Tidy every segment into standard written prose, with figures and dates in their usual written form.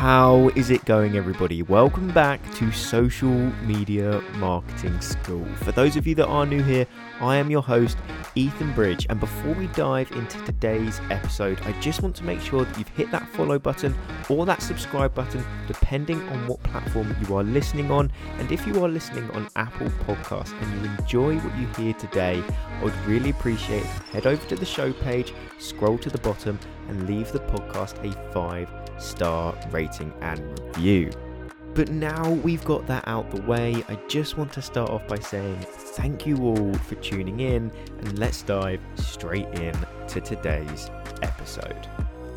How is it going, everybody? Welcome back to Social Media Marketing School. For those of you that are new here, I am your host, Ethan Bridge. And before we dive into today's episode, I just want to make sure that you've hit that follow button or that subscribe button, depending on what platform you are listening on. And if you are listening on Apple Podcasts and you enjoy what you hear today, I would really appreciate it. Head over to the show page, scroll to the bottom, and leave the podcast a 5-star rating and review. But now we've got that out the way, I just want to start off by saying thank you all for tuning in, and let's dive straight in to today's episode.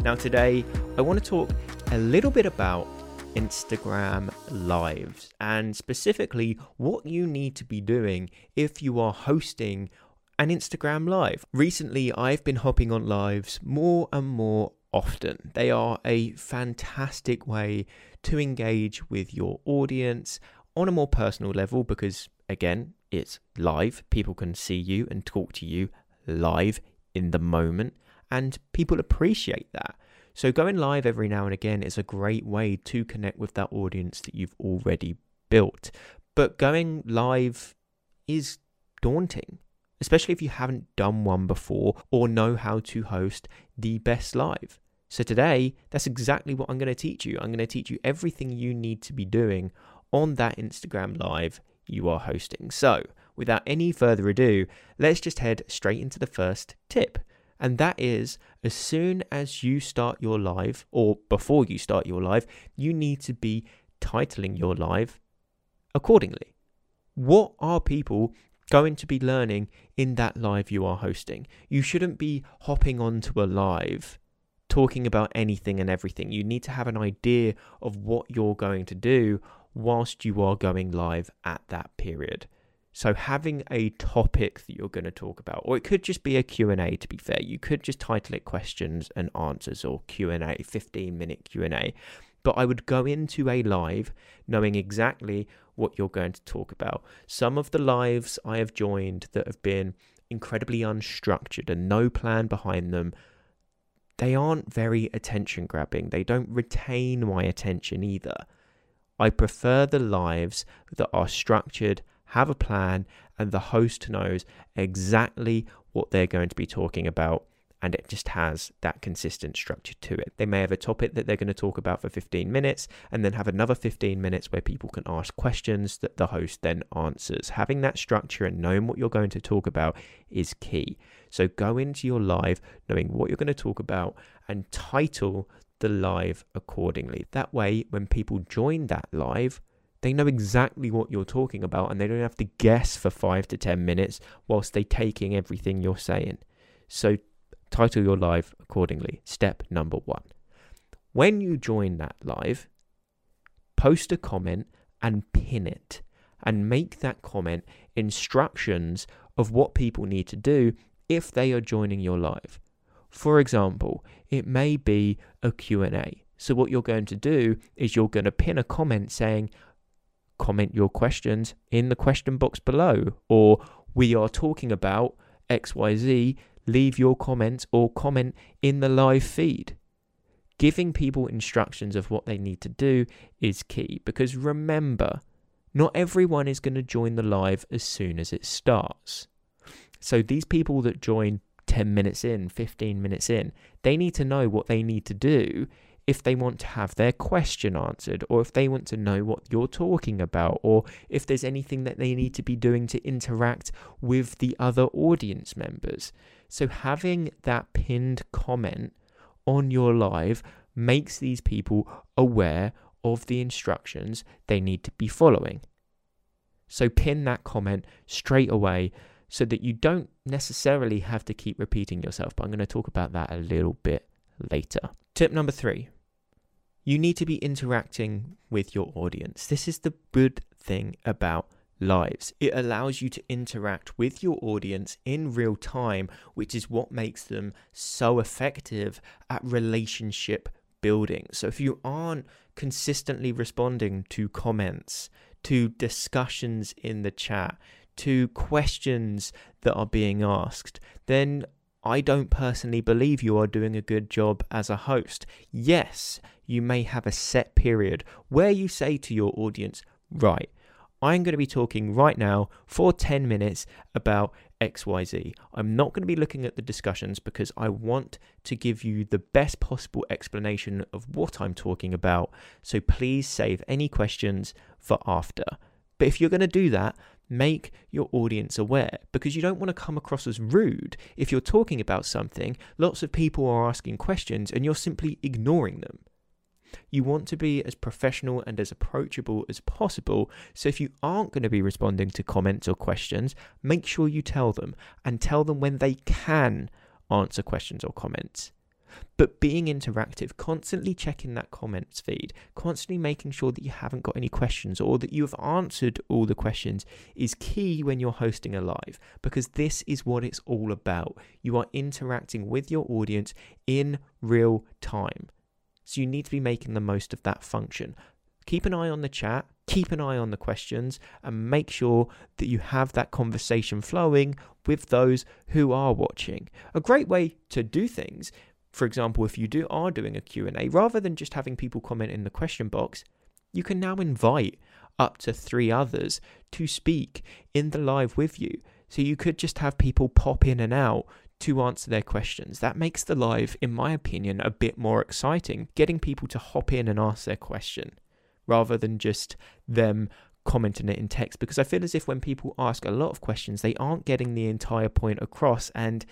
Now today, I want to talk a little bit about Instagram Lives, and specifically what you need to be doing if you are hosting an Instagram Live. Recently, I've been hopping on lives more and more often. They are a fantastic way to engage with your audience on a more personal level because, again, it's live. People can see you and talk to you live in the moment, and people appreciate that. So going live every now and again is a great way to connect with that audience that you've already built. But going live is daunting, especially if you haven't done one before or know how to host the best live. So today, that's exactly what I'm going to teach you. I'm going to teach you everything you need to be doing on that Instagram live you are hosting. So without any further ado, let's just head straight into the first tip. And that is, as soon as you start your live, or before you start your live, you need to be titling your live accordingly. What are people going to be learning in that live you are hosting? You shouldn't be hopping onto a live talking about anything and everything. You need to have an idea of what you're going to do whilst you are going live at that period. So having a topic that you're going to talk about, or it could just be a Q&A to be fair. You could just title it questions and answers or Q&A, 15-minute Q&A. But I would go into a live knowing exactly what you're going to talk about. Some of the lives I have joined that have been incredibly unstructured and no plan behind them, they aren't very attention grabbing. They don't retain my attention either. I prefer the lives that are structured, have a plan, and the host knows exactly what they're going to be talking about, and it just has that consistent structure to it. They may have a topic that they're going to talk about for 15 minutes and then have another 15 minutes where people can ask questions that the host then answers. Having that structure and knowing what you're going to talk about is key. So go into your live knowing what you're going to talk about and title the live accordingly. That way, when people join that live, they know exactly what you're talking about and they don't have to guess for 5 to 10 minutes whilst they're taking everything you're saying. So title your live accordingly. Step number one. When you join that live, post a comment and pin it, and make that comment instructions of what people need to do if they are joining your live. For example, it may be a Q&A. So what you're going to do is you're going to pin a comment saying, comment your questions in the question box below, or we are talking about XYZ, leave your comments or comment in the live feed. Giving people instructions of what they need to do is key because remember, not everyone is going to join the live as soon as it starts. So these people that join 10 minutes in, 15 minutes in, they need to know what they need to do if they want to have their question answered, or if they want to know what you're talking about, or if there's anything that they need to be doing to interact with the other audience members. So having that pinned comment on your live makes these people aware of the instructions they need to be following. So pin that comment straight away so that you don't necessarily have to keep repeating yourself, but I'm going to talk about that a little bit later. Tip number 3, you need to be interacting with your audience. This is the good thing about lives. It allows you to interact with your audience in real time, which is what makes them so effective at relationship building. So if you aren't consistently responding to comments, to discussions in the chat, to questions that are being asked, then I don't personally believe you are doing a good job as a host. Yes, you may have a set period where you say to your audience, right, I'm going to be talking right now for 10 minutes about XYZ. I'm not going to be looking at the discussions because I want to give you the best possible explanation of what I'm talking about. So please save any questions for after. But if you're going to do that, make your audience aware, because you don't want to come across as rude. If you're talking about something, lots of people are asking questions and you're simply ignoring them. You want to be as professional and as approachable as possible. So if you aren't going to be responding to comments or questions, make sure you tell them, and tell them when they can answer questions or comments. But being interactive, constantly checking that comments feed, constantly making sure that you haven't got any questions or that you've answered all the questions is key when you're hosting a live, because this is what it's all about. You are interacting with your audience in real time. So you need to be making the most of that function. Keep an eye on the chat, keep an eye on the questions, and make sure that you have that conversation flowing with those who are watching. A great way to do things, for example, if you are doing a Q&A, rather than just having people comment in the question box, you can now invite up to 3 others to speak in the live with you. So you could just have people pop in and out to answer their questions. That makes the live, in my opinion, a bit more exciting, getting people to hop in and ask their question rather than just them commenting it in text. Because I feel as if when people ask a lot of questions, they aren't getting the entire point across, and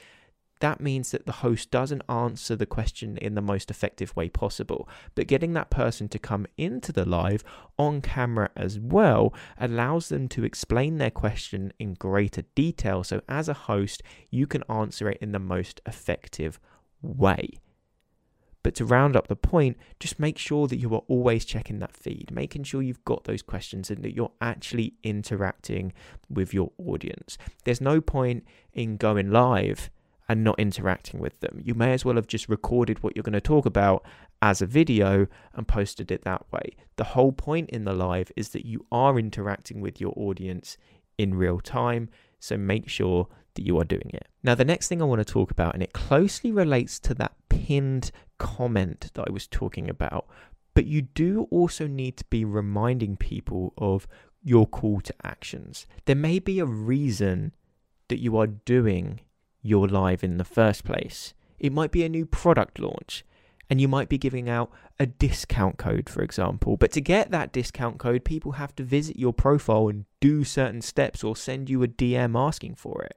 that means that the host doesn't answer the question in the most effective way possible. But getting that person to come into the live on camera as well allows them to explain their question in greater detail. So as a host, you can answer it in the most effective way. But to round up the point, just make sure that you are always checking that feed, making sure you've got those questions and that you're actually interacting with your audience. There's no point in going live and not interacting with them. You may as well have just recorded what you're going to talk about as a video and posted it that way. The whole point in the live is that you are interacting with your audience in real time, so make sure that you are doing it. Now, the next thing I want to talk about, and it closely relates to that pinned comment that I was talking about, but you do also need to be reminding people of your call to actions. There may be a reason that you are doing you're live in the first place. It might be a new product launch, and you might be giving out a discount code, for example. But to get that discount code, people have to visit your profile and do certain steps or send you a DM asking for it.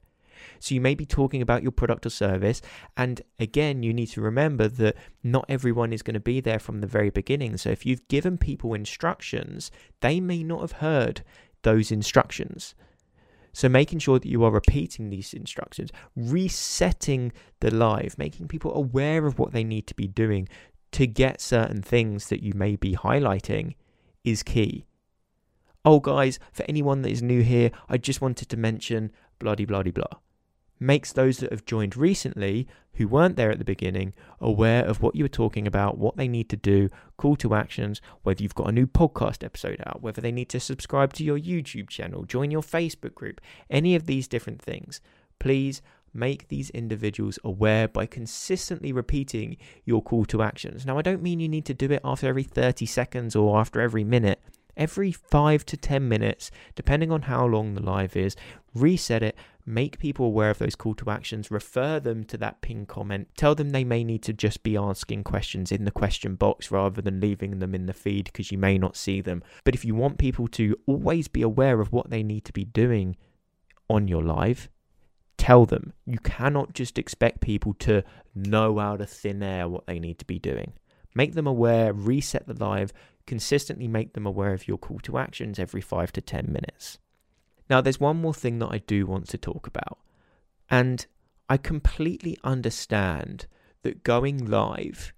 So you may be talking about your product or service, and again, you need to remember that not everyone is going to be there from the very beginning. So if you've given people instructions, they may not have heard those instructions. So making sure that you are repeating these instructions, resetting the live, making people aware of what they need to be doing to get certain things that you may be highlighting is key. Oh guys, for anyone that is new here, I just wanted to mention blah-de-blah-de-blah. Makes those that have joined recently who weren't there at the beginning aware of what you were talking about, what they need to do, call to actions, whether you've got a new podcast episode out, whether they need to subscribe to your YouTube channel, join your Facebook group, any of these different things. Please make these individuals aware by consistently repeating your call to actions. Now, I don't mean you need to do it after every 30 seconds or after every minute. Every 5 to 10 minutes, depending on how long the live is, reset it, make people aware of those call to actions, refer them to that pinned comment, tell them they may need to just be asking questions in the question box rather than leaving them in the feed because you may not see them. But if you want people to always be aware of what they need to be doing on your live, tell them. You cannot just expect people to know out of thin air what they need to be doing. Make them aware, reset the live, consistently make them aware of your call to actions every 5 to 10 minutes. Now, there's one more thing that I do want to talk about, and I completely understand that going live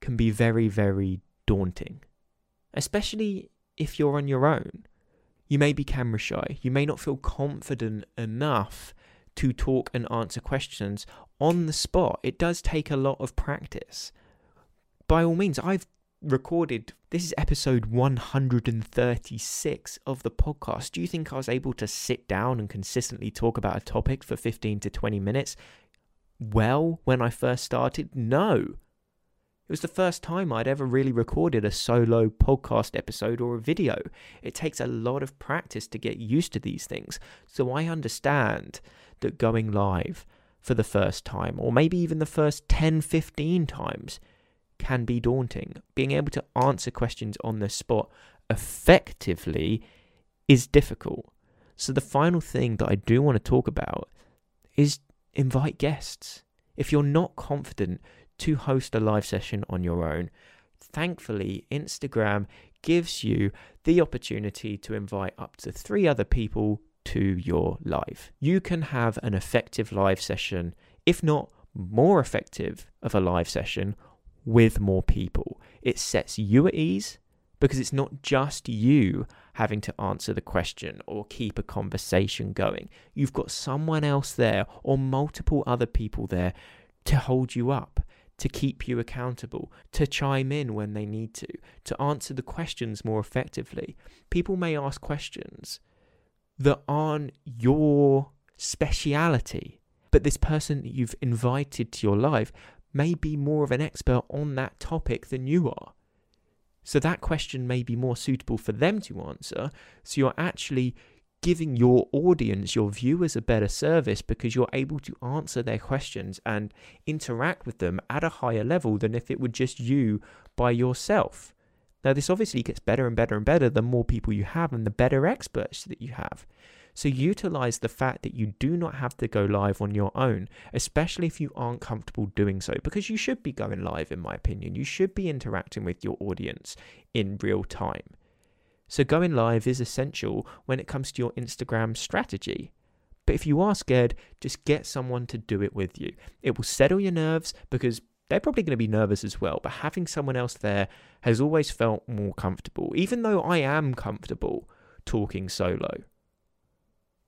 can be very, very daunting, especially if you're on your own. You may be camera shy. You may not feel confident enough to talk and answer questions on the spot. It does take a lot of practice. By all means, I've recorded, this is episode 136 of the podcast. Do you think I was able to sit down and consistently talk about a topic for 15 to 20 minutes? well when I first started? No. It was the first time I'd ever really recorded a solo podcast episode or a video. It takes a lot of practice to get used to these things. So I understand that going live for the first time, or maybe even the first 10, 15 times, can be daunting. Being able to answer questions on the spot effectively is difficult. So the final thing that I do want to talk about is invite guests. If you're not confident to host a live session on your own, thankfully, Instagram gives you the opportunity to invite up to 3 other people to your live. You can have an effective live session, if not more effective of a live session, with more people. It sets you at ease because it's not just you having to answer the question or keep a conversation going. You've got someone else there or multiple other people there to hold you up, to keep you accountable, to chime in when they need to answer the questions more effectively. People may ask questions that aren't your speciality, but this person that you've invited to your live may be more of an expert on that topic than you are. So that question may be more suitable for them to answer. So you're actually giving your audience, your viewers, a better service because you're able to answer their questions and interact with them at a higher level than if it were just you by yourself. Now, this obviously gets better and better and better the more people you have and the better experts that you have. So utilize the fact that you do not have to go live on your own, especially if you aren't comfortable doing so, because you should be going live, in my opinion. You should be interacting with your audience in real time. So going live is essential when it comes to your Instagram strategy. But if you are scared, just get someone to do it with you. It will settle your nerves because they're probably going to be nervous as well. But having someone else there has always felt more comfortable. Even though I am comfortable talking solo,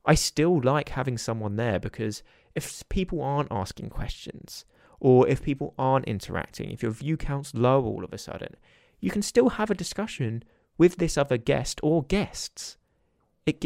I still like having someone there because if people aren't asking questions or if people aren't interacting, if your view count's low all of a sudden, you can still have a discussion with this other guest or guests. It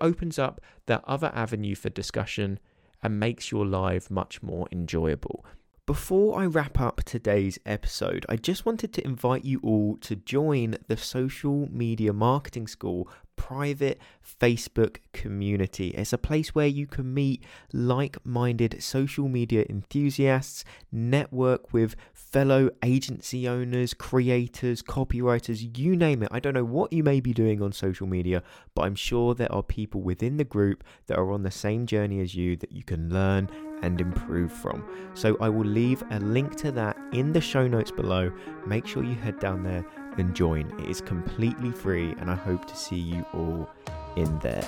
opens up that other avenue for discussion and makes your live much more enjoyable. Before I wrap up today's episode, I just wanted to invite you all to join the Social Media Marketing School private Facebook community. It's a place where you can meet like-minded social media enthusiasts, network with fellow agency owners, creators, copywriters, you name it. I don't know what you may be doing on social media, but I'm sure there are people within the group that are on the same journey as you that you can learn and improve from. So I will leave a link to that in the show notes below. Make sure you head down there and join. It is completely free and I hope to see you all in there.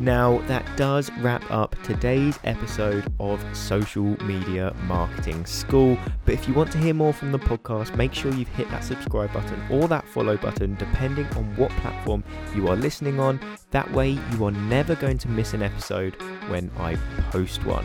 Now that does wrap up today's episode of Social Media Marketing School, but if you want to hear more from the podcast, make sure you've hit that subscribe button or that follow button depending on what platform you are listening on. That way you are never going to miss an episode when I post one.